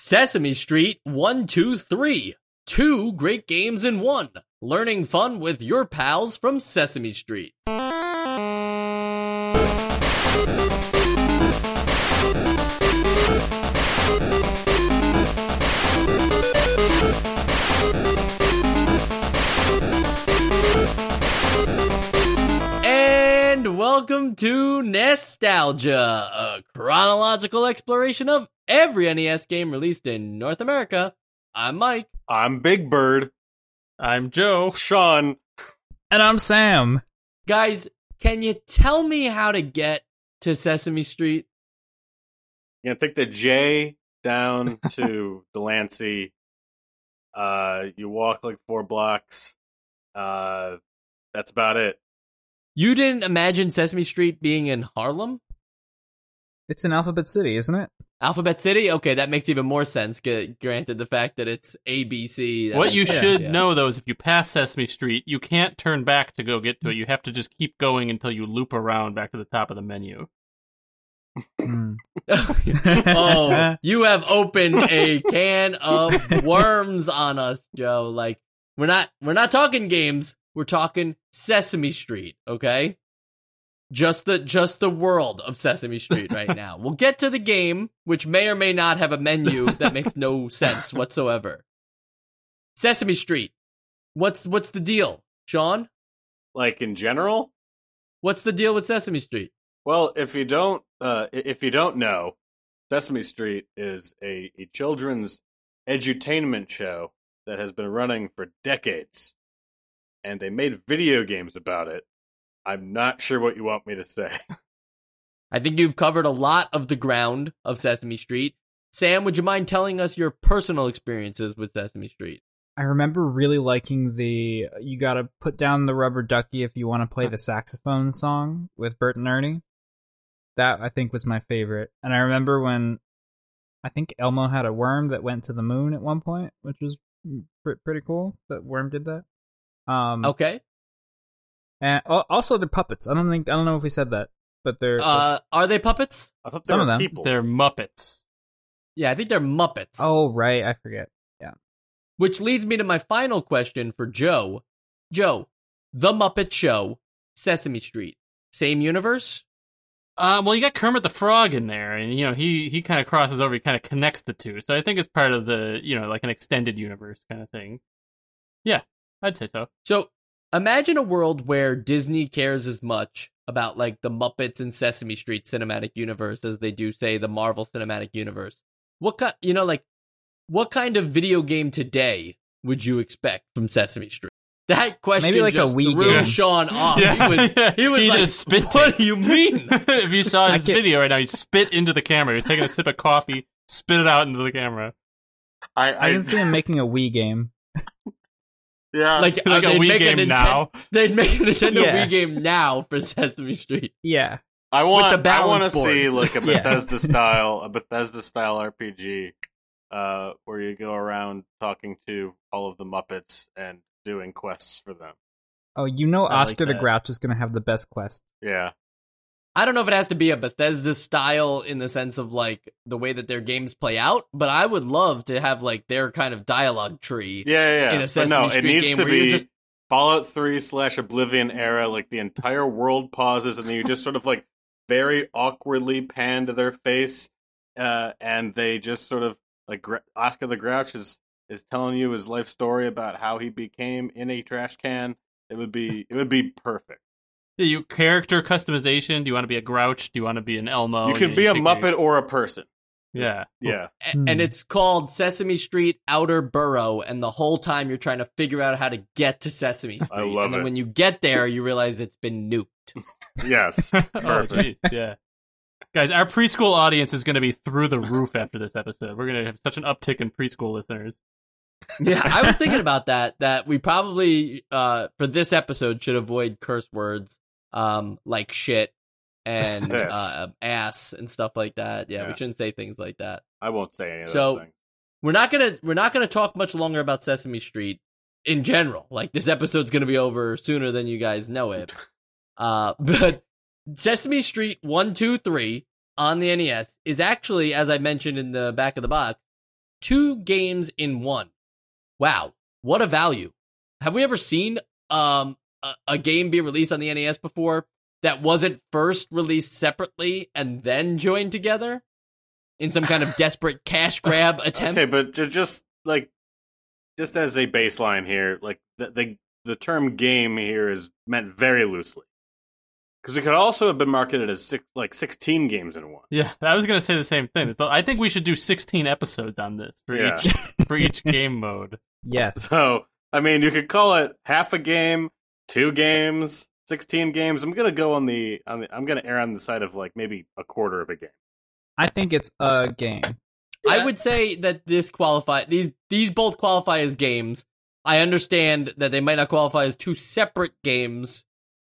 Sesame Street 1, 2, 3. 2 great games in one. Learning fun with your pals from Sesame Street. Welcome to Nostalgia, a chronological exploration of every NES game released in North America. I'm Mike. I'm Big Bird. I'm Joe. Sean. And I'm Sam. Guys, can you tell me how to get to Sesame Street? You're going to take the J down to Delancey. You walk like 4 blocks. That's about it. You didn't imagine Sesame Street being in Harlem? It's in Alphabet City, isn't it? Alphabet City? Okay, that makes even more sense, granted the fact that it's ABC. What you should know, though, is if you pass Sesame Street, you can't turn back to go get to it. You have to just keep going until you loop around back to the top of the menu. Oh, you have opened a can of worms on us, Joe. Like, we're not talking games. We're talking Sesame Street, okay? Just the world of Sesame Street right now. We'll get to the game, which may or may not have a menu that makes no sense whatsoever. Sesame Street. What's the deal, Sean? Like in general? What's the deal with Sesame Street? Well, if you don't know, Sesame Street is a children's edutainment show that has been running for decades. And they made video games about it. I'm not sure what you want me to say. I think you've covered a lot of the ground of Sesame Street. Sam, would you mind telling us your personal experiences with Sesame Street? I remember really liking you gotta put down the rubber ducky if you want to play the saxophone song with Bert and Ernie. That, I think, was my favorite. And I remember when, I think Elmo had a worm that went to the moon at one point, which was pretty cool that worm did that. Okay. And also, they're puppets. I don't know if we said that, but they're. Are they puppets? I thought some of them. People. They're Muppets. Yeah, I think they're Muppets. Oh right, I forget. Yeah. Which leads me to my final question for Joe. Joe, The Muppet Show, Sesame Street, same universe? Well, you got Kermit the Frog in there, and he kind of crosses over. He kind of connects the two, so I think it's part of the like an extended universe kind of thing. Yeah. I'd say so. So imagine a world where Disney cares as much about like the Muppets and Sesame Street cinematic universe as they do, say, the Marvel cinematic universe. What kind of video game today would you expect from Sesame Street? That question maybe like just a Wii threw game. Sean off. Yeah. He like, just spit. What do you mean? If you saw his video right now, he spit into the camera. He's taking a sip of coffee, spit it out into the camera. I can see him making a Wii game. Yeah, like a Wii game now. They'd make a Nintendo Wii game now for Sesame Street. Yeah, I want to see like a Bethesda style RPG, where you go around talking to all of the Muppets and doing quests for them. Oh, Oscar the Grouch is going to have the best quest. Yeah, I don't know if it has to be a Bethesda style in the sense of like the way that their games play out, but I would love to have like their kind of dialogue tree. Yeah. In a Sesame Street game where you just Fallout 3 / Oblivion era, like the entire world pauses and then you just sort of like very awkwardly pan to their face, and they just sort of like Oscar the Grouch is telling you his life story about how he became in a trash can. It would be perfect. You character customization. Do you want to be a Grouch? Do you want to be an Elmo? You can be a Muppet or a person. Yeah. And it's called Sesame Street Outer Borough, and the whole time you're trying to figure out how to get to Sesame Street. I love it. And then when you get there, you realize it's been nuked. Yes. Perfect. Oh, yeah. Guys, our preschool audience is going to be through the roof after this episode. We're going to have such an uptick in preschool listeners. Yeah, I was thinking about that we probably, for this episode, should avoid curse words. Like shit and yes. Ass and stuff like that. Yeah, we shouldn't say things like that. I won't say any of those things. We're not gonna talk much longer about Sesame Street in general. Like this episode's gonna be over sooner than you guys know it. But Sesame Street 1, 2, 3 on the NES is actually, as I mentioned in the back of the box, 2 games in one. Wow, what a value. Have we ever seen a game be released on the NES before that wasn't first released separately and then joined together in some kind of desperate cash grab attempt? Okay, but just like, just as a baseline here, like the term game here is meant very loosely. Because it could also have been marketed as 16 games in one. Yeah, I was going to say the same thing. I think we should do 16 episodes on this for each game mode. Yes. So, I mean, you could call it half a game, 2 games, 16 games. I'm going to go I'm going to err on the side of like maybe a quarter of a game. I think it's a game. I would say that these both qualify as games. I understand that they might not qualify as 2 separate games.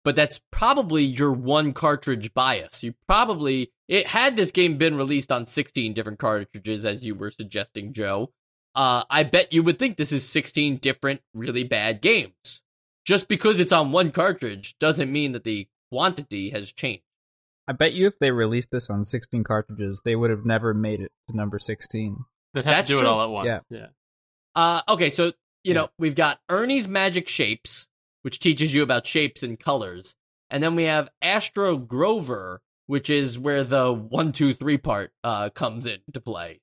But that's probably your one cartridge bias. Had this game been released on 16 different cartridges, as you were suggesting, Joe, I bet you would think this is 16 different really bad games. Just because it's on one cartridge doesn't mean that the quantity has changed. I bet you if they released this on 16 cartridges, they would have never made it to number 16. They'd have to do it all at once. Yeah. Okay, so, you know, we've got Ernie's Magic Shapes, which teaches you about shapes and colors. And then we have Astro Grover, which is where the 1, 2, 3 part comes into play.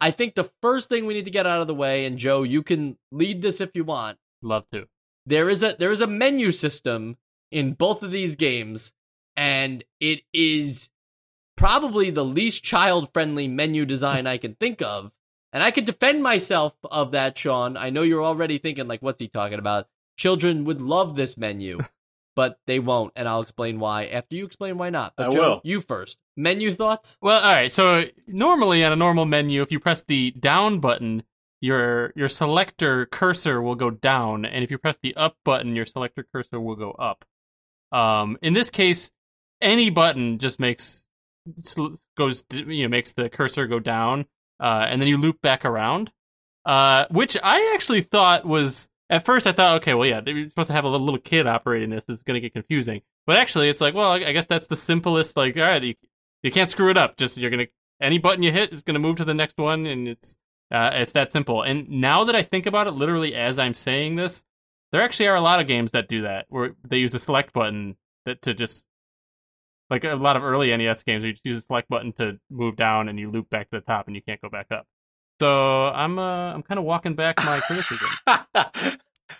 I think the first thing we need to get out of the way, and Joe, you can lead this if you want. Love to. There is a menu system in both of these games, and it is probably the least child-friendly menu design I can think of. And I could defend myself of that, Sean. I know you're already thinking, like, what's he talking about? Children would love this menu, but they won't, and I'll explain why after you explain why not. But Joe, you first. Menu thoughts? Well, all right. So normally on a normal menu, if you press the down button, your selector cursor will go down, and if you press the up button, your selector cursor will go up. In this case, any button just makes the cursor go down, and then you loop back around, which I actually thought was. At first, I thought, okay, well, yeah, you're supposed to have a little kid operating this. It's going to get confusing. But actually, it's like, well, I guess that's the simplest, like, all right, you can't screw it up. Just any button you hit is going to move to the next one, and it's that simple. And now that I think about it, literally as I'm saying this, there actually are a lot of games that do that, where they use the select button to just, like a lot of early NES games, where you just use the select button to move down, and you loop back to the top, and you can't go back up. So I'm kind of walking back my criticism.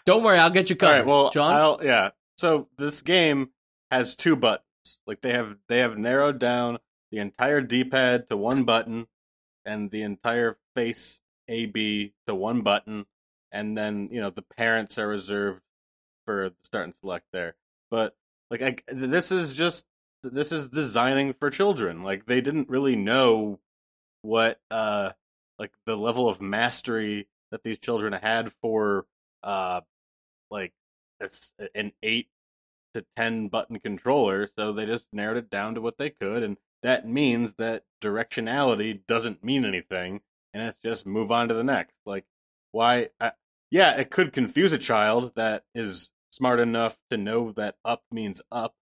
Don't worry, I'll get you covered. All right, well, John? So this game has 2 buttons. Like they have narrowed down the entire D-pad to 1 button, and the entire face AB to 1 button, and then the parents are reserved for start and select there. But like this is designing for children. Like they didn't really know what like the level of mastery that these children had for an 8 to 10 button controller, so they just narrowed it down to what they could, and that means that directionality doesn't mean anything, and it's just move on to the next. Like, why? It could confuse a child that is smart enough to know that up means up,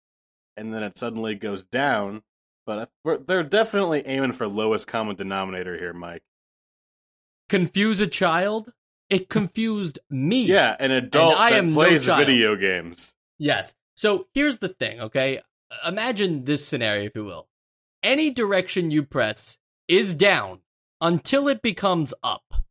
and then it suddenly goes down. But they're definitely aiming for lowest common denominator here, Mike. Confuse a child? It confused me. Yeah, an adult that plays video games. Yes. So here's the thing, okay? Imagine this scenario, if you will. Any direction you press is down until it becomes up.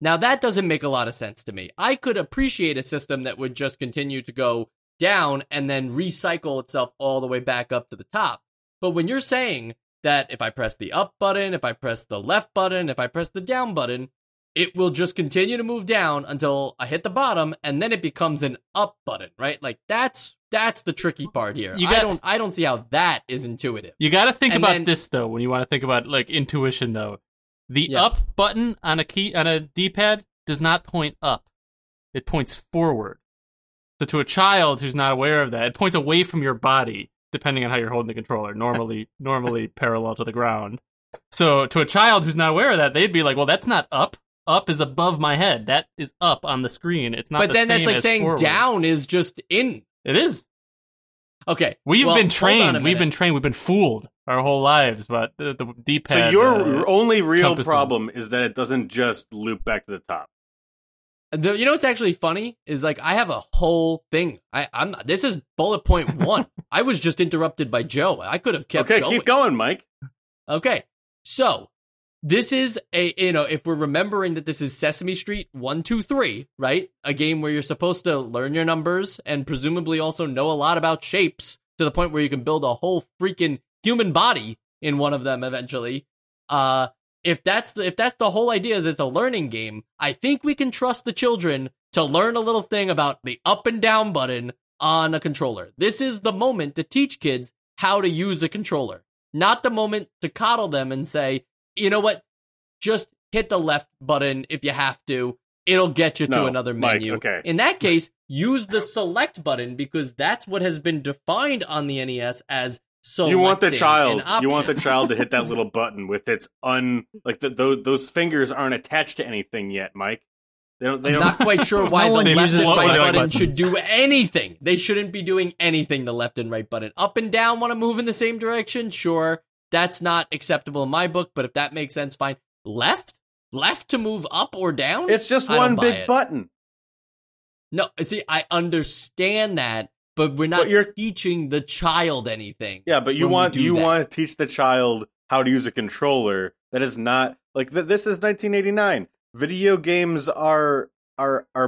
Now, that doesn't make a lot of sense to me. I could appreciate a system that would just continue to go down and then recycle itself all the way back up to the top. But when you're saying that if I press the up button, if I press the left button, if I press the down button, it will just continue to move down until I hit the bottom, and then it becomes an up button, right? Like that's the tricky part here. I don't see how that is intuitive. You got to think about this though when you want to think about like intuition though. The up button on a D-pad does not point up; it points forward. So to a child who's not aware of that, it points away from your body, depending on how you're holding the controller, normally parallel to the ground. So to a child who's not aware of that, they'd be like, well, that's not up. Up is above my head. That is up on the screen. It's not. But the then that's like saying forward. Down is just in. It is. Okay. We've been trained. We've been fooled our whole lives. But the D-pad. So your only real problem is that it doesn't just loop back to the top. You know what's actually funny is like I have a whole thing. I'm not, this is bullet point one. I was just interrupted by Joe. I could have kept. Okay, keep going, Mike. Okay, so this is if we're remembering that this is Sesame Street 1, 2, 3, right? A game where you're supposed to learn your numbers and presumably also know a lot about shapes to the point where you can build a whole freaking human body in one of them eventually. If that's the whole idea is it's a learning game, I think we can trust the children to learn a little thing about the up and down button on a controller. This is the moment to teach kids how to use a controller, not the moment to coddle them and say, you know what, just hit the left button if you have to. It'll get you to another menu. Mike, okay. In that case, use the select button because that's what has been defined on the NES as selecting. You want the child to hit that little button with its those fingers aren't attached to anything yet, Mike. I'm not quite sure why the left and right button should do anything. They shouldn't be doing anything, the left and right button. Up and down want to move in the same direction? Sure. That's not acceptable in my book, but if that makes sense, fine. Left to move up or down? It's just one big button. No, see, I understand that, but we're not teaching the child anything. Yeah, but you want to teach the child how to use a controller. That is not like this is 1989. Video games are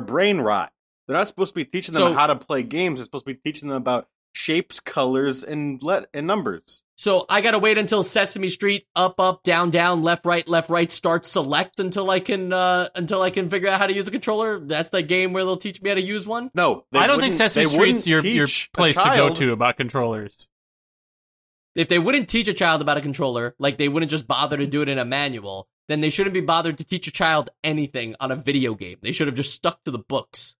brain rot. They're not supposed to be teaching them how to play games. They're supposed to be teaching them about shapes, colors, and numbers. So I gotta wait until Sesame Street up, up, down, down, left, right, start, select until I can figure out how to use a controller. That's the game where they'll teach me how to use one. No, I don't think Sesame Street's your place to go to about controllers. If they wouldn't teach a child about a controller, like they wouldn't just bother to do it in a manual, then they shouldn't be bothered to teach a child anything on a video game. They should have just stuck to the books.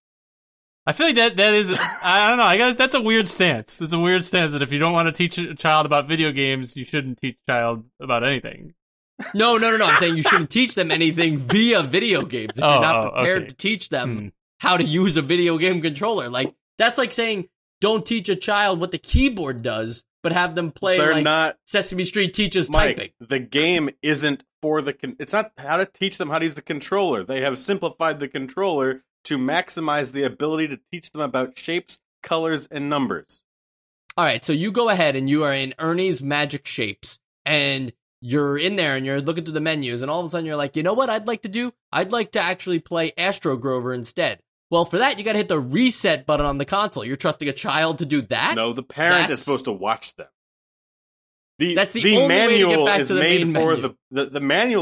I feel like that is, I don't know, I guess that's a weird stance. It's a weird stance that if you don't want to teach a child about video games, you shouldn't teach a child about anything. No. I'm saying you shouldn't teach them anything via video games if you're not prepared to teach them how to use a video game controller. Like, that's like saying don't teach a child what the keyboard does, but have them play Sesame Street teaches Mike, typing. The game isn't for it's not how to teach them how to use the controller. They have simplified the controller to maximize the ability to teach them about shapes, colors, and numbers. All right, so you go ahead and you are in Ernie's Magic Shapes, and you're in there and you're looking through the menus, and all of a sudden you're like, you know what I'd like to do? I'd like to actually play Astro Grover instead. Well, for that, you got to hit the reset button on the console. You're trusting a child to do that? No, the parent is supposed to watch them. The manual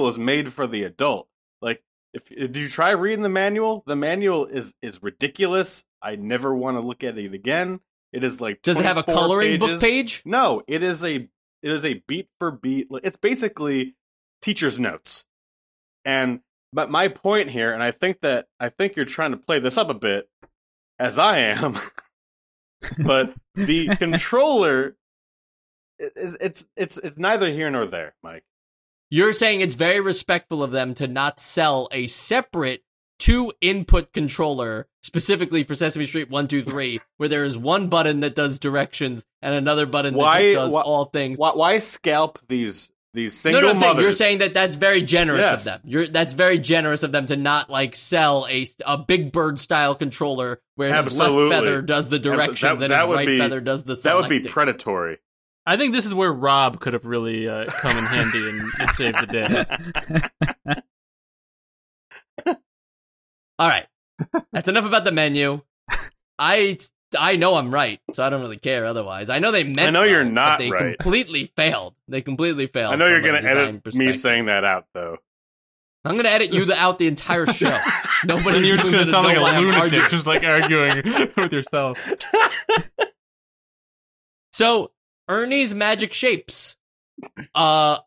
is made for the adult. Like, did you try reading the manual? The manual is ridiculous. I never want to look at it again. It is like does it have a coloring book page? No, it is a beat for beat. It's basically teacher's notes. But my point here, and I think you're trying to play this up a bit, as I am. But the controller, it's neither here nor there, Mike. You're saying it's very respectful of them to not sell a separate 2-input controller specifically for Sesame Street 1, 2, 3, where there is one button that does directions and another button that just does all things. Why scalp these single mothers? No, you're saying that's very generous of them. That's very generous of them to not like sell a Big Bird style controller where his left feather does the directions and his right feather does the selecting. That would be predatory. I think this is where Rob could have really come in handy and saved the day. All right. That's enough about the menu. I know I'm right, so I don't really care otherwise. I know they meant I know you're not but they right. They completely failed. I know you're going to edit me saying that out, though. I'm going to edit you out the entire show. Nobody's you're just going to sound like a lunatic, just like arguing with yourself. So... Ernie's Magic Shapes. I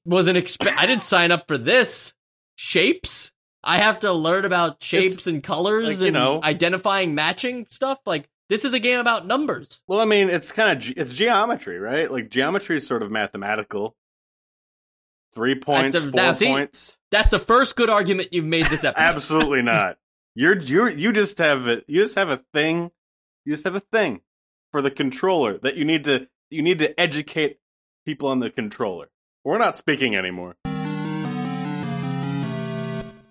didn't sign up for this. Shapes? I have to learn about shapes and colors like, and identifying matching stuff. Like, this is a game about numbers. Well, I mean, it's kind of it's geometry, right? Like, geometry is sort of mathematical. 3 points, that's a, 4 points. That's the first good argument you've made this episode. Absolutely not. You just have a thing. You just have a thing for the controller that you need to educate people on the controller. We're not speaking anymore.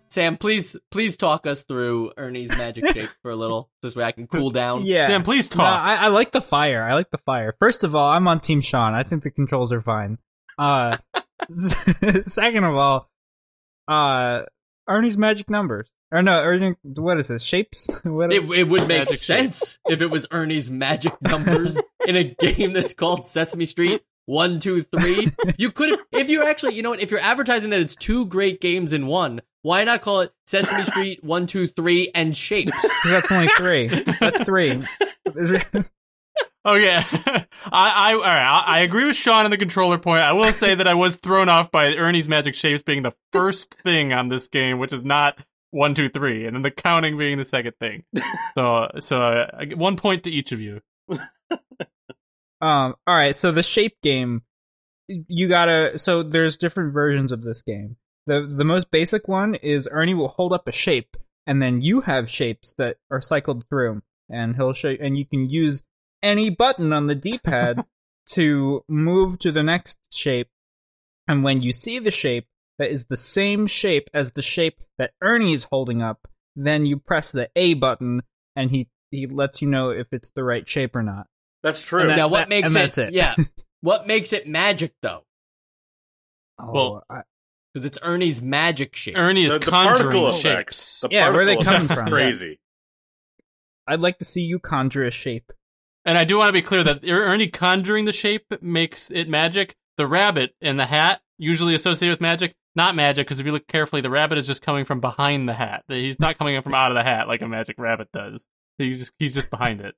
Sam, please talk us through Ernie's magic shape for a little. This way I can cool down. Yeah. Sam, please talk. No, I like the fire. I like the fire. First of all, I'm on Team Sean. I think the controls are fine. Second of all, Ernie's magic numbers. Or no, Ernie, what is this? Shapes? It would make sense if it was Ernie's magic numbers in a game that's called Sesame Street. 1, 2, 3. You could, if you're actually, you know what, if you're advertising that it's two great games in one, why not call it Sesame Street 1, 2, 3 and Shapes? That's only 3. That's 3. Oh yeah, I agree with Sean on the controller point. I will say that I was thrown off by Ernie's Magic Shapes being the first thing on this game, which is not 1, 2, 3, and then the counting being the second thing. So 1 point to each of you. All right. So the shape game, so there's different versions of this game. The most basic one is Ernie will hold up a shape, and then you have shapes that are cycled through, and he'll show, and you can use any button on the D-pad to move to the next shape. And when you see the shape that is the same shape as the shape that Ernie is holding up, then you press the A button, and he lets you know if it's the right shape or not. That's true. Now, what makes it magic, though? Well, because it's Ernie's magic shape. Ernie is conjuring shapes. Yeah, where they coming from? Crazy. I'd like to see you conjure a shape. And I do want to be clear that Ernie conjuring the shape makes it magic. The rabbit in the hat, usually associated with magic, not magic, because if you look carefully, the rabbit is just coming from behind the hat. He's not coming up from out of the hat like a magic rabbit does. He's just behind it.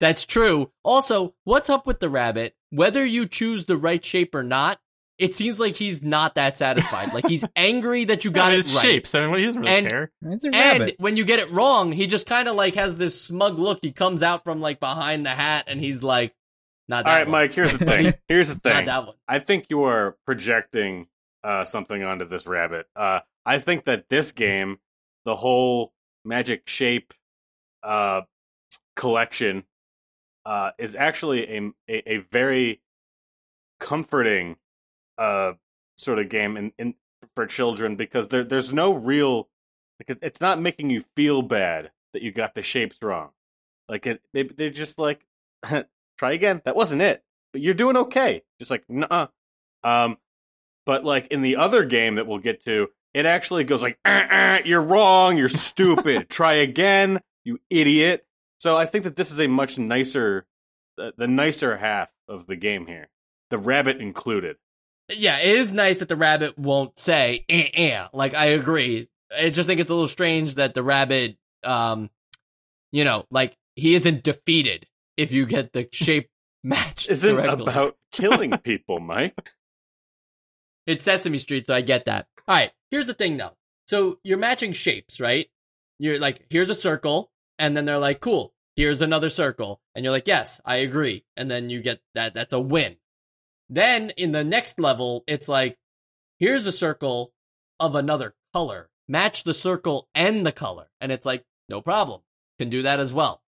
That's true. Also, what's up with the rabbit? Whether you choose the right shape or not, it seems like he's not that satisfied. Like, he's angry that you got it right. Shapes. I mean, he doesn't really care. It's a rabbit. And when you get it wrong, he just kind of, like, has this smug look. He comes out from, like, behind the hat, and he's like, not that one. All right, one. Mike, here's the thing. Not that one. I think you are projecting something onto this rabbit. I think that this game, the whole magic shape collection, is actually a very comforting sort of game in for children, because there's no real, like, it's not making you feel bad that you got the shapes wrong. Like, they're just like, try again, that wasn't it, but you're doing okay. Just like, but like in the other game that we'll get to, it actually goes like, you're wrong, you're stupid, try again, you idiot. So I think that this is a much nicer, the nicer half of the game here, the rabbit included. Yeah, it is nice that the rabbit won't say, like, I agree. I just think it's a little strange that the rabbit, like, he isn't defeated if you get the shape match. Isn't correctly. About killing people, Mike. It's Sesame Street, so I get that. All right, here's the thing, though. So you're matching shapes, right? You're like, here's a circle. And then they're like, cool, here's another circle. And you're like, yes, I agree. And then you get that. That's a win. Then in the next level, it's like, here's a circle of another color. Match the circle and the color. And it's like, no problem. Can do that as well.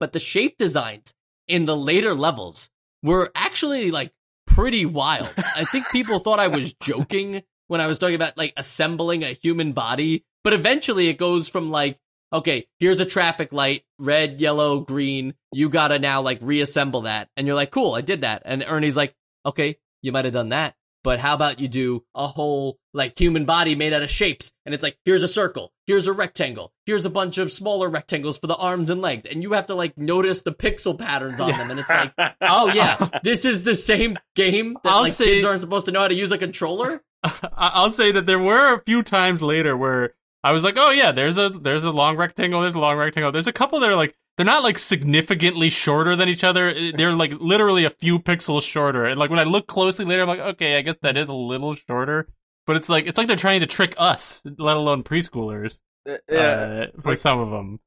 But the shape designs in the later levels were actually, like, pretty wild. I think people thought I was joking when I was talking about, like, assembling a human body. But eventually it goes from, like, okay, here's a traffic light, red, yellow, green. You gotta now, like, reassemble that. And you're like, cool, I did that. And Ernie's like, okay, you might have done that, but how about you do a whole, like, human body made out of shapes? And it's like, here's a circle, here's a rectangle, here's a bunch of smaller rectangles for the arms and legs. And you have to, like, notice the pixel patterns on them. And it's like, oh yeah, this is the same game that, like, kids aren't supposed to know how to use a controller? I'll say that there were a few times later where I was like, oh yeah, there's a long rectangle, there's a long rectangle. There's a couple that are like, they're not like significantly shorter than each other. They're like literally a few pixels shorter. And like when I look closely later, I'm like, okay, I guess that is a little shorter. But it's like they're trying to trick us, let alone preschoolers. For some of them.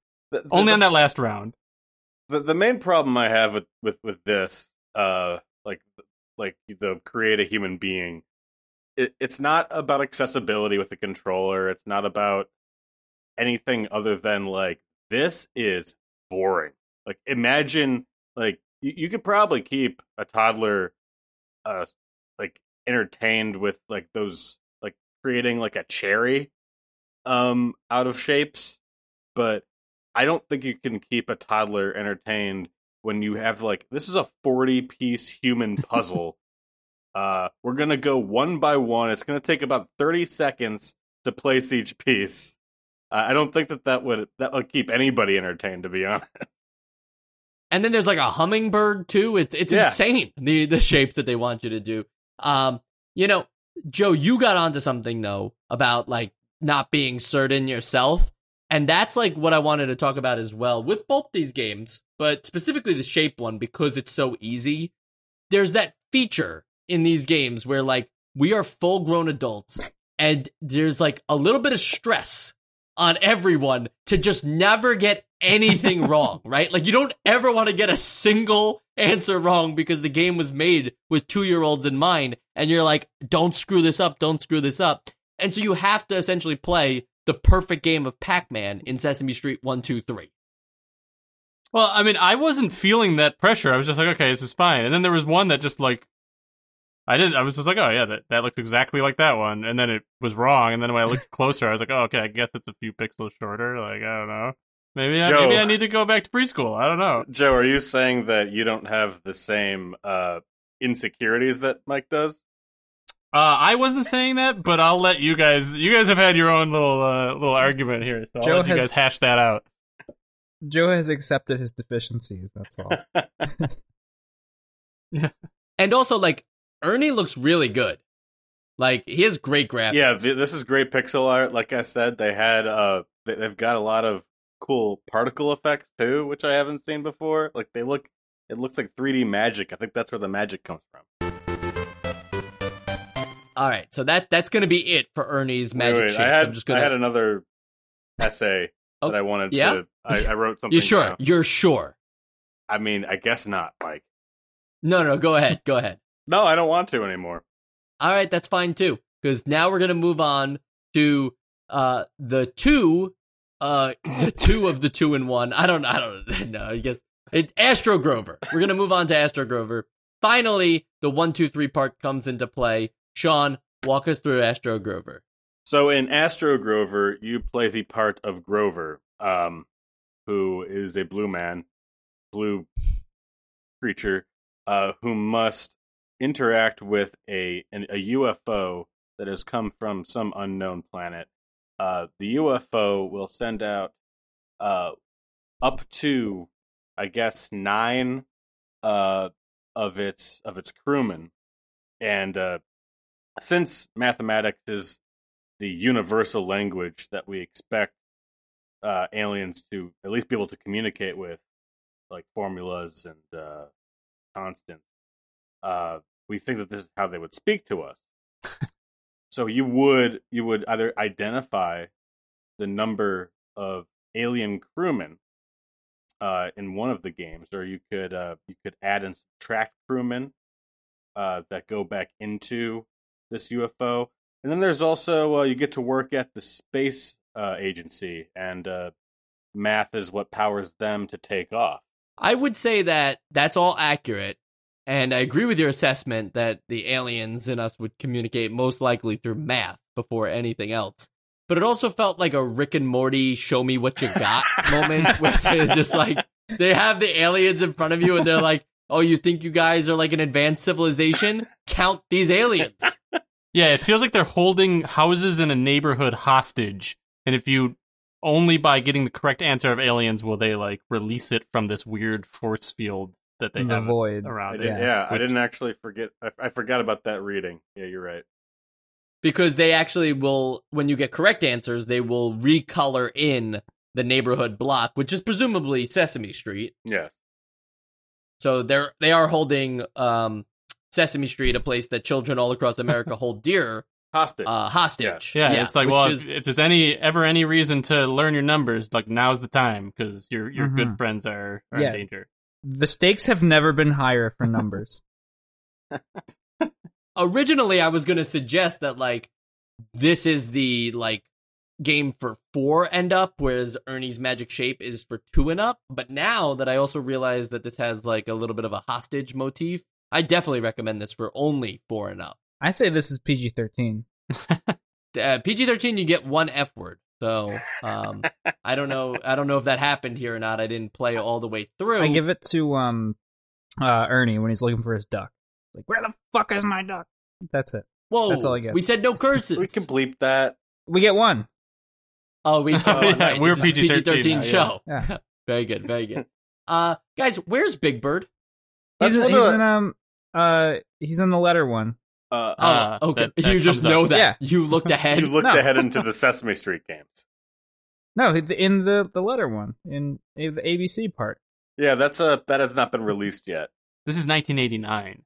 Only on that last round. The main problem I have with this, like the create a human being, it's not about accessibility with the controller. It's not about anything other than like this is boring. Like imagine like you could probably keep a toddler, like entertained with like those like creating like a cherry, out of shapes, but I don't think you can keep a toddler entertained when you have like this is a 40-piece human puzzle. We're gonna go one by one. It's gonna take about 30 seconds to place each piece. I don't think that would keep anybody entertained, to be honest. And then there's like a hummingbird too. It's insane the shape that they want you to do. Joe, you got onto something though about like not being certain yourself. And that's, like, what I wanted to talk about as well with both these games, but specifically the shape one, because it's so easy. There's that feature in these games where, like, we are full-grown adults, and there's, like, a little bit of stress on everyone to just never get anything wrong, right? Like, you don't ever want to get a single answer wrong because the game was made with 2-year-olds in mind, and you're like, don't screw this up, don't screw this up. And so you have to essentially play the perfect game of Pac-Man in Sesame Street 1, 2, 3. Well, I mean, I wasn't feeling that pressure. I was just like, okay, this is fine. And then there was one that just like, I was just like, oh yeah, that looks exactly like that one. And then it was wrong. And then when I looked closer, I was like, oh, okay, I guess it's a few pixels shorter. Like, I don't know. Maybe I need to go back to preschool. I don't know. Joe, are you saying that you don't have the same insecurities that Mike does? I wasn't saying that, but I'll let you guys... You guys have had your own little argument here, so I'll let you guys hash that out. Joe has accepted his deficiencies, that's all. And also, like, Ernie looks really good. Like, he has great graphics. Yeah, this is great pixel art. Like I said, they had... they've got a lot of cool particle effects, too, which I haven't seen before. Like, it looks like 3D magic. I think that's where the magic comes from. All right, so that's going to be it for Ernie's magic shape. I had another essay that I wanted to... I wrote something. You're sure? I mean, I guess not, Mike. No, go ahead. No, I don't want to anymore. All right, that's fine, too, because now we're going to move on to the two of the 2 in 1. I don't know, I guess. It's Astro Grover. We're going to move on to Astro Grover. Finally, the 1, 2, 3 part comes into play. Sean, walk us through Astro Grover. So in Astro Grover, you play the part of Grover, who is a blue creature, who must interact with a UFO that has come from some unknown planet. The UFO will send out up to, I guess, 9 of its crewmen, and since mathematics is the universal language that we expect aliens to at least be able to communicate with, like formulas and constants, we think that this is how they would speak to us. So you would either identify the number of alien crewmen in one of the games, or you could add and subtract crewmen that go back into this UFO. And then there's also you get to work at the space agency, and math is what powers them to take off. I would say that that's all accurate, and I agree with your assessment that the aliens in us would communicate most likely through math before anything else. But it also felt like a Rick and Morty show me what you got moment where it's just like they have the aliens in front of you and they're like, oh, you think you guys are like an advanced civilization? Count these aliens. Yeah, it feels like they're holding houses in a neighborhood hostage. And if you only by getting the correct answer of aliens will they like release it from this weird force field that they have around it. Yeah, I didn't actually forget. I forgot about that reading. Yeah, you're right. Because they actually will, when you get correct answers, they will recolor in the neighborhood block, which is presumably Sesame Street. Yes. So they are holding Sesame Street, a place that children all across America hold dear, Hostage. Yeah. It's like, well, if there's any reason to learn your numbers, like, now's the time, because your good friends are in danger. The stakes have never been higher for numbers. Originally, I was going to suggest that, like, this is the, like, game for 4 and up, whereas Ernie's Magic Shape is for 2 and up. But now that I also realize that this has, like, a little bit of a hostage motif, I definitely recommend this for only 4 and up. I say this is PG-13. PG-13, you get one F word. So I don't know if that happened here or not. I didn't play all the way through. I give it to Ernie when he's looking for his duck. Like, where the fuck is my duck? That's it. Whoa. That's all I get. We said no curses. We can bleep that. We get one. Oh, we each get one. Right. We're PG-13. PG-13 show. Yeah. Very good. Very good. Guys, where's Big Bird? He's in the letter one. Okay. That you just know up. That. Yeah. You looked ahead. You looked ahead into the Sesame Street games. No, in the letter one. In the ABC part. Yeah, that has not been released yet. This is 1989.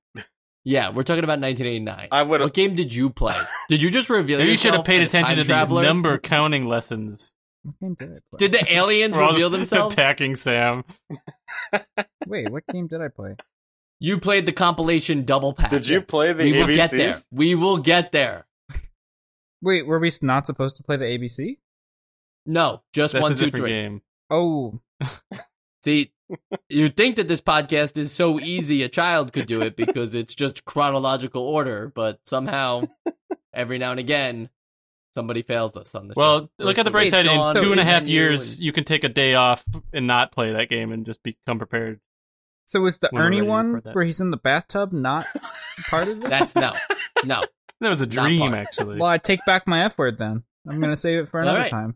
Yeah, we're talking about 1989. What game did you play? Did you just reveal yourself? You should have paid attention to these number counting lessons. Did the aliens reveal themselves? Attacking Sam. Wait, what game did I play? You played the compilation double pack. Did you play the ABCs? We will get there. Wait, were we not supposed to play the ABC? No, just that's 1, 2, 3. Game. Oh. See, you'd think that this podcast is so easy a child could do it because it's just chronological order, but somehow, every now and again, somebody fails us on this. Well, look at the bright side. In 2.5 years, you can take a day off and not play that game and just become prepared. So is the Ernie one where he's in the bathtub not part of it? That's no. That was a dream, actually. Well, I take back my F word then. I'm going to save it for another time.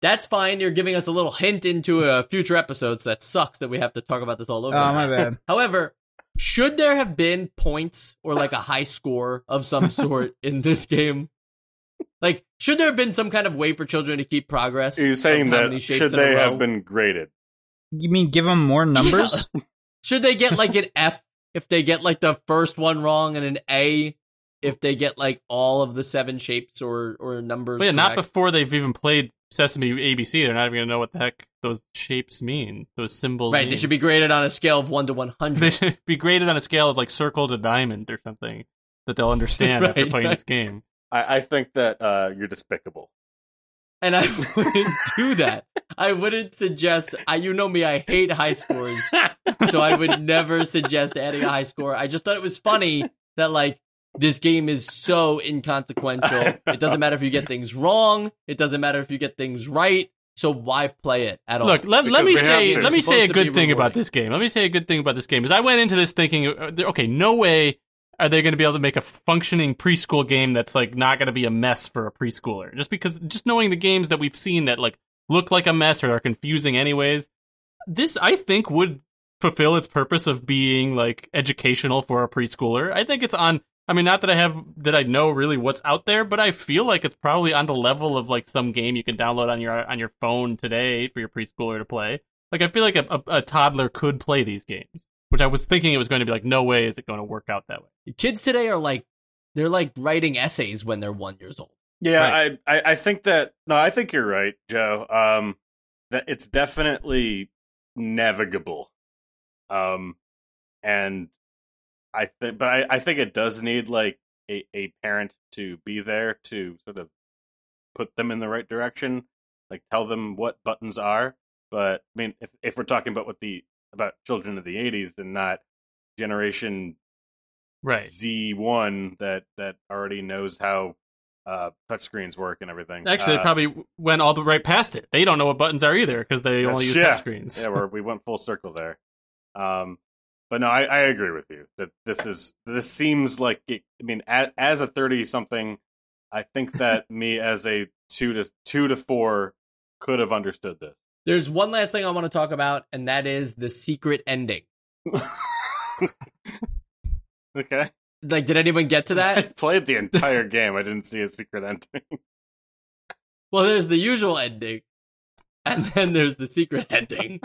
That's fine. You're giving us a little hint into a future episode, so that sucks that we have to talk about this all over again. Oh, my bad. However, should there have been points or like a high score of some sort in this game? Like, should there have been some kind of way for children to keep progress? Are you saying that should they have been graded? You mean give them more numbers? Yeah. Should they get, like, an F if they get, like, the first one wrong, and an A if they get, like, all of the 7 shapes or numbers correct? Not before they've even played Sesame ABC. They're not even going to know what the heck those shapes mean, those symbols mean. They should be graded on a scale of 1 to 100. They should be graded on a scale of, like, circle to diamond or something that they'll understand after playing this game. I think that you're despicable. And I wouldn't do that. I wouldn't suggest... you know me, I hate high scores. So I would never suggest adding a high score. I just thought it was funny that, like, this game is so inconsequential. It doesn't matter if you get things wrong. It doesn't matter if you get things right. So why play it at all? Look, let me say a good thing about this game. Let me say a good thing about this game. Because I went into this thinking, okay, no way are they going to be able to make a functioning preschool game that's, like, not going to be a mess for a preschooler? Just knowing the games that we've seen that, like, look like a mess or are confusing anyways, this, I think, would fulfill its purpose of being, like, educational for a preschooler. I think it's on... I mean, not that I know really what's out there, but I feel like it's probably on the level of, like, some game you can download on your phone today for your preschooler to play. Like, I feel like a toddler could play these games. Which I was thinking it was going to be like, no way is it going to work out that way. Kids today are like, they're like writing essays when they're 1 year old. Yeah, right? I think you're right, Joe. That it's definitely navigable. I think it does need like a parent to be there to sort of put them in the right direction, like tell them what buttons are. But I mean, if we're talking about about children of the 80s and not generation Z1 that already knows how touchscreens work and everything. Actually, they probably went all the right past it. They don't know what buttons are either because they only use touchscreens. Yeah, we went full circle there. But no, I agree with you that this seems like it, I mean, as a 30-something, I think that me as a 2 to 4 could have understood this. There's one last thing I want to talk about, and that is the secret ending. Okay. Like, did anyone get to that? I played the entire game. I didn't see a secret ending. Well, there's the usual ending, and then there's the secret ending.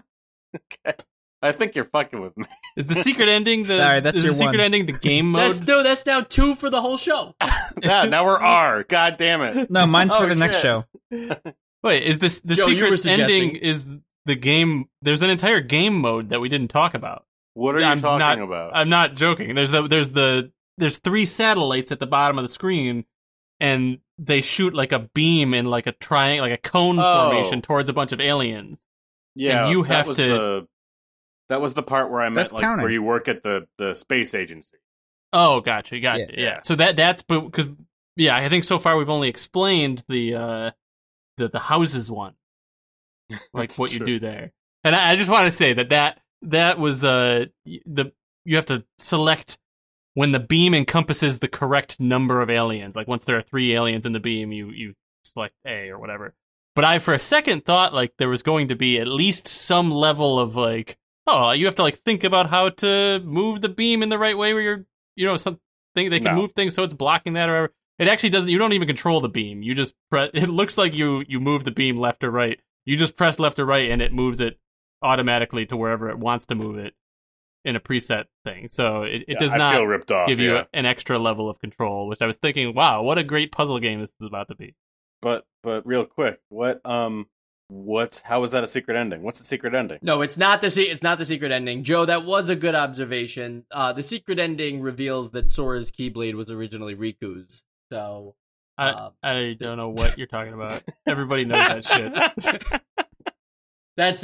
Okay. I think you're fucking with me. Is the secret ending the? Sorry, that's your secret ending. The game mode. That's now 2 for the whole show. Yeah, now we're R. God damn it. No, mine's for the next show. Wait, is this the secret ending? Is the game? There's an entire game mode that we didn't talk about. What are you talking about? I'm not joking. There's 3 satellites at the bottom of the screen, and they shoot like a beam in like a triangle, like a cone formation towards a bunch of aliens. Yeah, and you have to. That was the part where I met, like, where you work at the space agency. Oh, gotcha. Yeah. So that's because, yeah, I think so far we've only explained the houses one, like what true. You do there. And I just want to say that was you have to select when the beam encompasses the correct number of aliens. Like once there are 3 aliens in the beam, you select A or whatever. But I, for a second, thought like there was going to be at least some level of like. Oh, you have to like think about how to move the beam in the right way where you're, something they can move things so it's blocking that or whatever. It actually doesn't. You don't even control the beam. You just press. It looks like you move the beam left or right. You just press left or right and it moves it automatically to wherever it wants to move it in a preset thing. So it does not ripped off, give you an extra level of control, which I was thinking, wow, what a great puzzle game this is about to be. But real quick, what how is that a secret ending? What's the secret ending? No, it's not the secret ending. Joe, that was a good observation. The secret ending reveals that Sora's Keyblade was originally Riku's. So I don't know what you're talking about. Everybody knows that shit. That's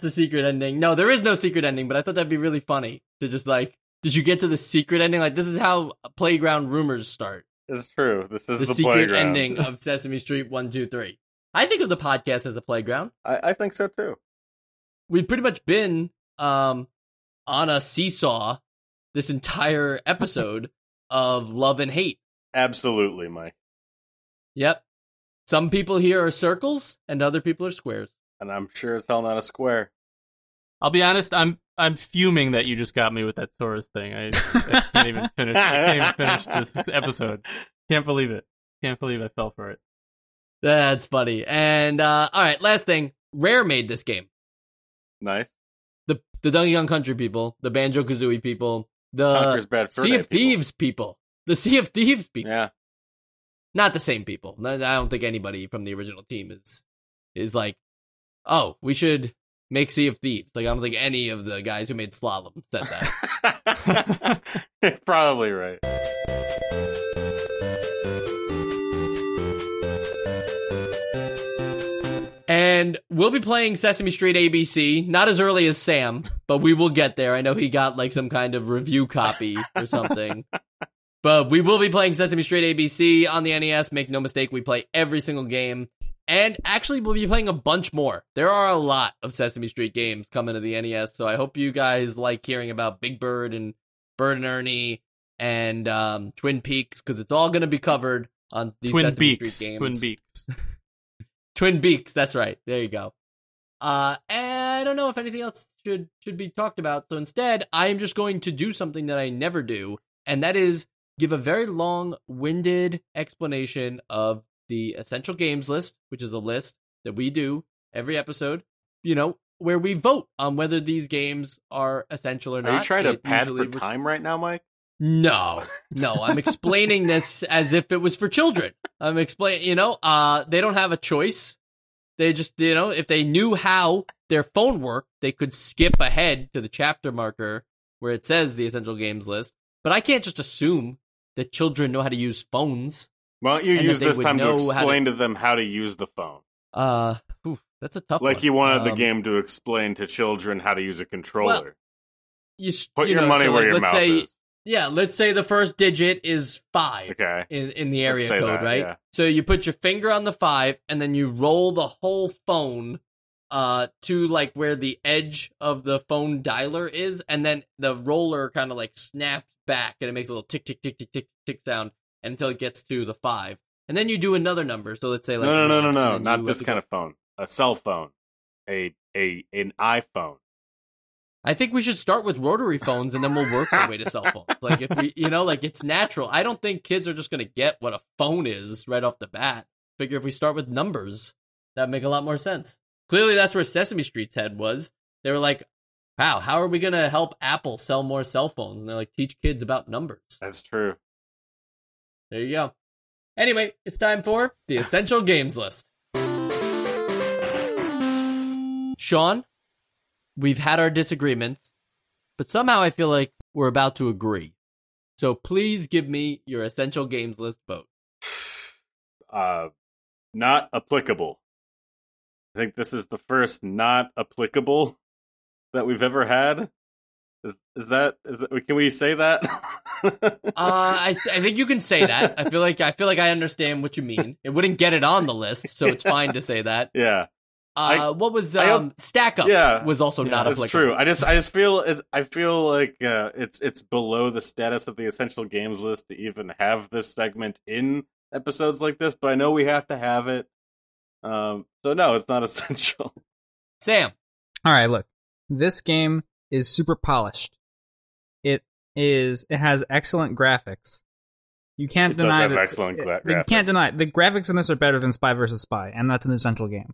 the secret ending. No, there is no secret ending, but I thought that'd be really funny to just like, did you get to the secret ending? Like, this is how Playground rumors start. It's true. This is the secret playground. Ending of Sesame Street 1, 2, 3. I think of the podcast as a playground. I think so, too. We've pretty much been on a seesaw this entire episode of love and hate. Absolutely, Mike. Yep. Some people here are circles, and other people are squares. And I'm sure as hell not a square. I'll be honest, I'm fuming that you just got me with that Soros thing. I can't even finish. I can't even finish this episode. Can't believe it. Can't believe I fell for it. That's funny. And, all right, last thing. Rare made this game. Nice. The Donkey Kong Country people, the Banjo-Kazooie people, the Sea of Thieves people. The Sea of Thieves people. Yeah. Not the same people. I don't think anybody from the original team is like, oh, we should make Sea of Thieves. Like, I don't think any of the guys who made Slalom said that. Probably right. And we'll be playing Sesame Street ABC, not as early as Sam, but we will get there. I know he got like some kind of review copy or something. But we will be playing Sesame Street ABC on the NES. Make no mistake, we play every single game. And actually, we'll be playing a bunch more. There are a lot of Sesame Street games coming to the NES, so I hope you guys like hearing about Big Bird and Bird and Ernie and Twin Peaks, because it's all going to be covered on these Sesame Street games. Twin Peaks. Twin Beaks, that's right. There you go. And I don't know if anything else should be talked about, so instead, I am just going to do something that I never do, and that is give a very long-winded explanation of the Essential Games list, which is a list that we do every episode, where we vote on whether these games are essential or not. Are you trying to pad for time right now, Mike? No, I'm explaining this as if it was for children. I'm explaining, they don't have a choice. They just, if they knew how their phone worked, they could skip ahead to the chapter marker where it says the essential games list. But I can't just assume that children know how to use phones. Why don't you use this time to explain to them how to use the phone? That's a tough one. Like you wanted the game to explain to children how to use a controller. Well, put your money where your mouth is. Yeah, let's say the first digit is 5 in the area code, that, right? Yeah. So you put your finger on the 5, and then you roll the whole phone to like where the edge of the phone dialer is, and then the roller kind of like snaps back, and it makes a little tick, tick, tick, tick, tick, tick sound until it gets to the 5. And then you do another number, so let's say like... No, not this kind of phone. A cell phone. An iPhone. I think we should start with rotary phones, and then we'll work our way to cell phones. Like, if we, it's natural. I don't think kids are just going to get what a phone is right off the bat. Figure if we start with numbers, that'd make a lot more sense. Clearly, that's where Sesame Street's head was. They were like, wow, how are we going to help Apple sell more cell phones? And they're like, teach kids about numbers. That's true. There you go. Anyway, it's time for the Essential Games List. Sean, we've had our disagreements, but somehow I feel like we're about to agree. So please give me your Essential Games List vote. Not applicable. I think this is the first not applicable that we've ever had. Is that can we say that? I think you can say that. I feel like I understand what you mean. It wouldn't get it on the list, so it's fine to say that. Yeah. What was Stack Up? Yeah, was also not applicable. That's true. I just feel it. I feel like it's below the status of the Essential Games List to even have this segment in episodes like this. But I know we have to have it. So no, it's not essential. Sam. All right. Look, this game is super polished. It has excellent graphics. You can't deny that. You can't deny it. The graphics in this are better than Spy vs. Spy, and that's an essential game.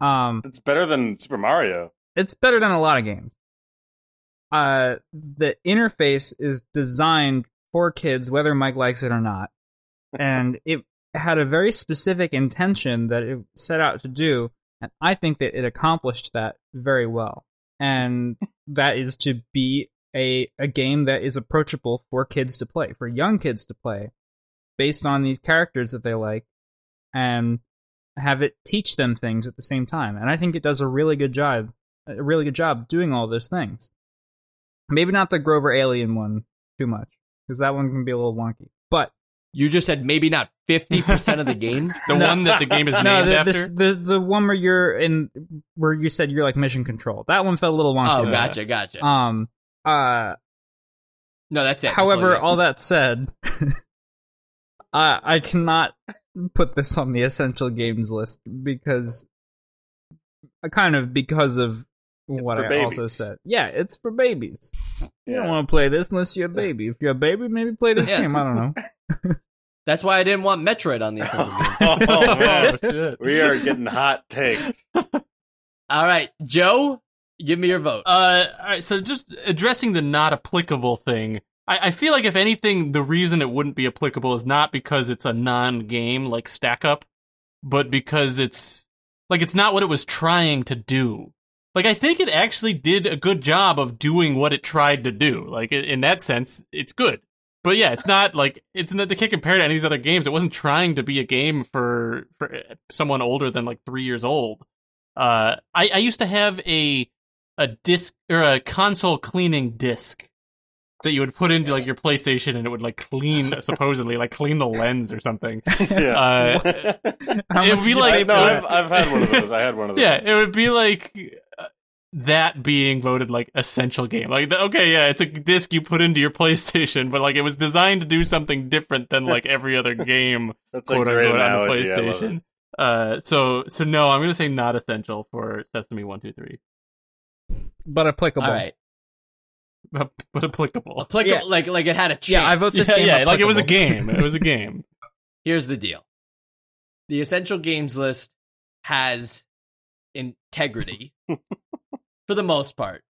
It's better than Super Mario. It's better than a lot of games. The interface is designed for kids, whether Mike likes it or not, and it had a very specific intention that it set out to do, and I think that it accomplished that very well. And that is to be a game that is approachable for kids to play, for young kids to play, based on these characters that they like, and have it teach them things at the same time. And I think it does a really good job doing all those things. Maybe not the Grover Alien one too much, because that one can be a little wonky. But you just said maybe not 50% of the game, one that the game is named after. The one where you're in, where you said you're like mission control. That one felt a little wonky. Oh, gotcha. No, that's it. However, all that said, I cannot put this on the Essential Games List because of what I also said. Yeah, it's for babies. You don't want to play this unless you're a baby. If you're a baby, maybe play this game. I don't know. That's why I didn't want Metroid on the Essential Games. Oh man, we are getting hot takes. All right, Joe. Give me your vote. All right, so just addressing the not applicable thing, I feel like if anything, the reason it wouldn't be applicable is not because it's a non-game like Stack Up, but because it's like it's not what it was trying to do. Like I think it actually did a good job of doing what it tried to do. Like in that sense, it's good. But yeah, it's not like they can't compare it to any of these other games. It wasn't trying to be a game for someone older than like 3 years old. I used to have a disc or a console cleaning disc that you would put into like your PlayStation and it would like clean, supposedly like clean the lens or something. Yeah. It would be like, I've had one of those. Yeah. It would be like that being voted like essential game. Like, okay. Yeah. It's a disc you put into your PlayStation, but like it was designed to do something different than like every other game. That's quote, a great analogy, on the PlayStation. So no, I'm going to say not essential for Sesame 123. But applicable. All right. But applicable. Applicable, yeah. Like it had a chance. Yeah, I vote this game applicable. Like it was a game. It was a game. Here's the deal. The Essential Games List has integrity for the most part.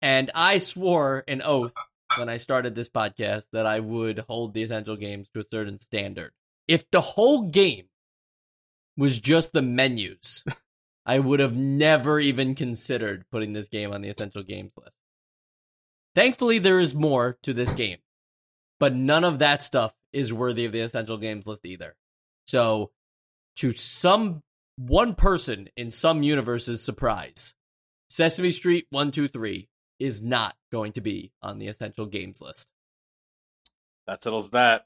And I swore an oath when I started this podcast that I would hold the Essential Games to a certain standard. If the whole game was just the menus... I would have never even considered putting this game on the Essential Games List. Thankfully, there is more to this game, but none of that stuff is worthy of the Essential Games List either. So, to some one person in some universe's surprise, Sesame Street 123 is not going to be on the Essential Games List. That settles that.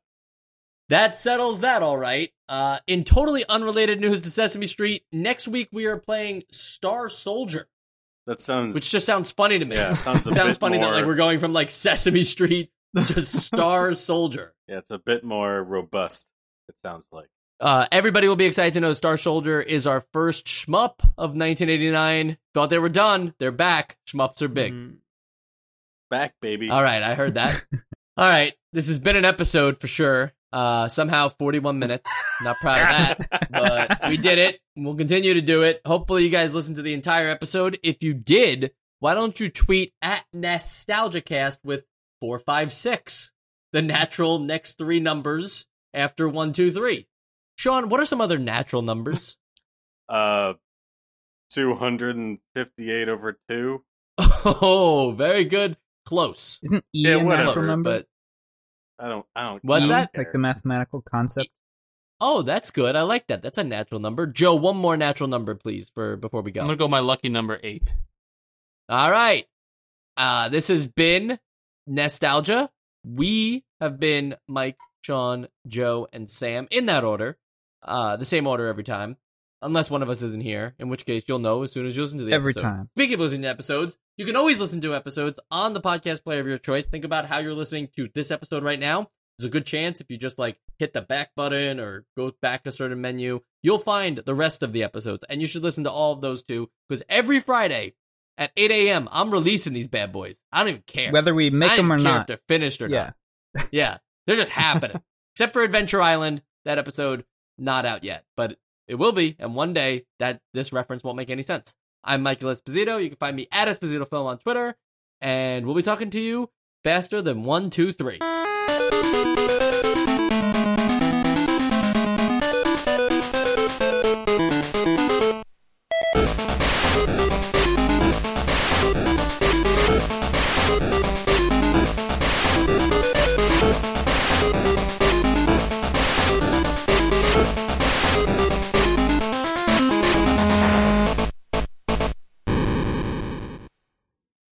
That settles that, all right. In totally unrelated news to Sesame Street, next week we are playing Star Soldier. Which just sounds funny to me. Yeah, sounds funny more... that like we're going from like Sesame Street to Star Soldier. Yeah, it's a bit more robust, it sounds like. Everybody will be excited to know Star Soldier is our first shmup of 1989. Thought they were done. They're back. Shmups are big. Back, baby. All right, I heard that. All right, this has been an episode for sure. Somehow 41 minutes. Not proud of that, but we did it. We'll continue to do it. Hopefully you guys listened to the entire episode. If you did, why don't you tweet at NostalgiaCast with 456, the natural next three numbers after 1, 2, 3. Sean, what are some other natural numbers? 258 over 2. Oh, very good. Close. Isn't E a natural number? But I don't. What's that? Like the mathematical concept. Oh, that's good. I like that. That's a natural number. Joe, one more natural number, please, for before we go. I'm gonna go my lucky number 8. All right. This has been Nostalgia. We have been Mike, Sean, Joe, and Sam in that order. The same order every time. Unless one of us isn't here, in which case you'll know as soon as you listen to the episode. Every time. Speaking of listening to episodes, you can always listen to episodes on the podcast player of your choice. Think about how you're listening to this episode right now. There's a good chance if you just hit the back button or go back to a certain menu, you'll find the rest of the episodes. And you should listen to all of those too, because every Friday at 8 a.m., I'm releasing these bad boys. I don't even care. Whether we make them or not. I don't care if they're finished or not. Yeah. They're just happening. Except for Adventure Island, that episode, not out yet. But it will be, and one day that this reference won't make any sense. I'm Michael Esposito. You can find me at Esposito Film on Twitter, and we'll be talking to you faster than 1, 2, 3.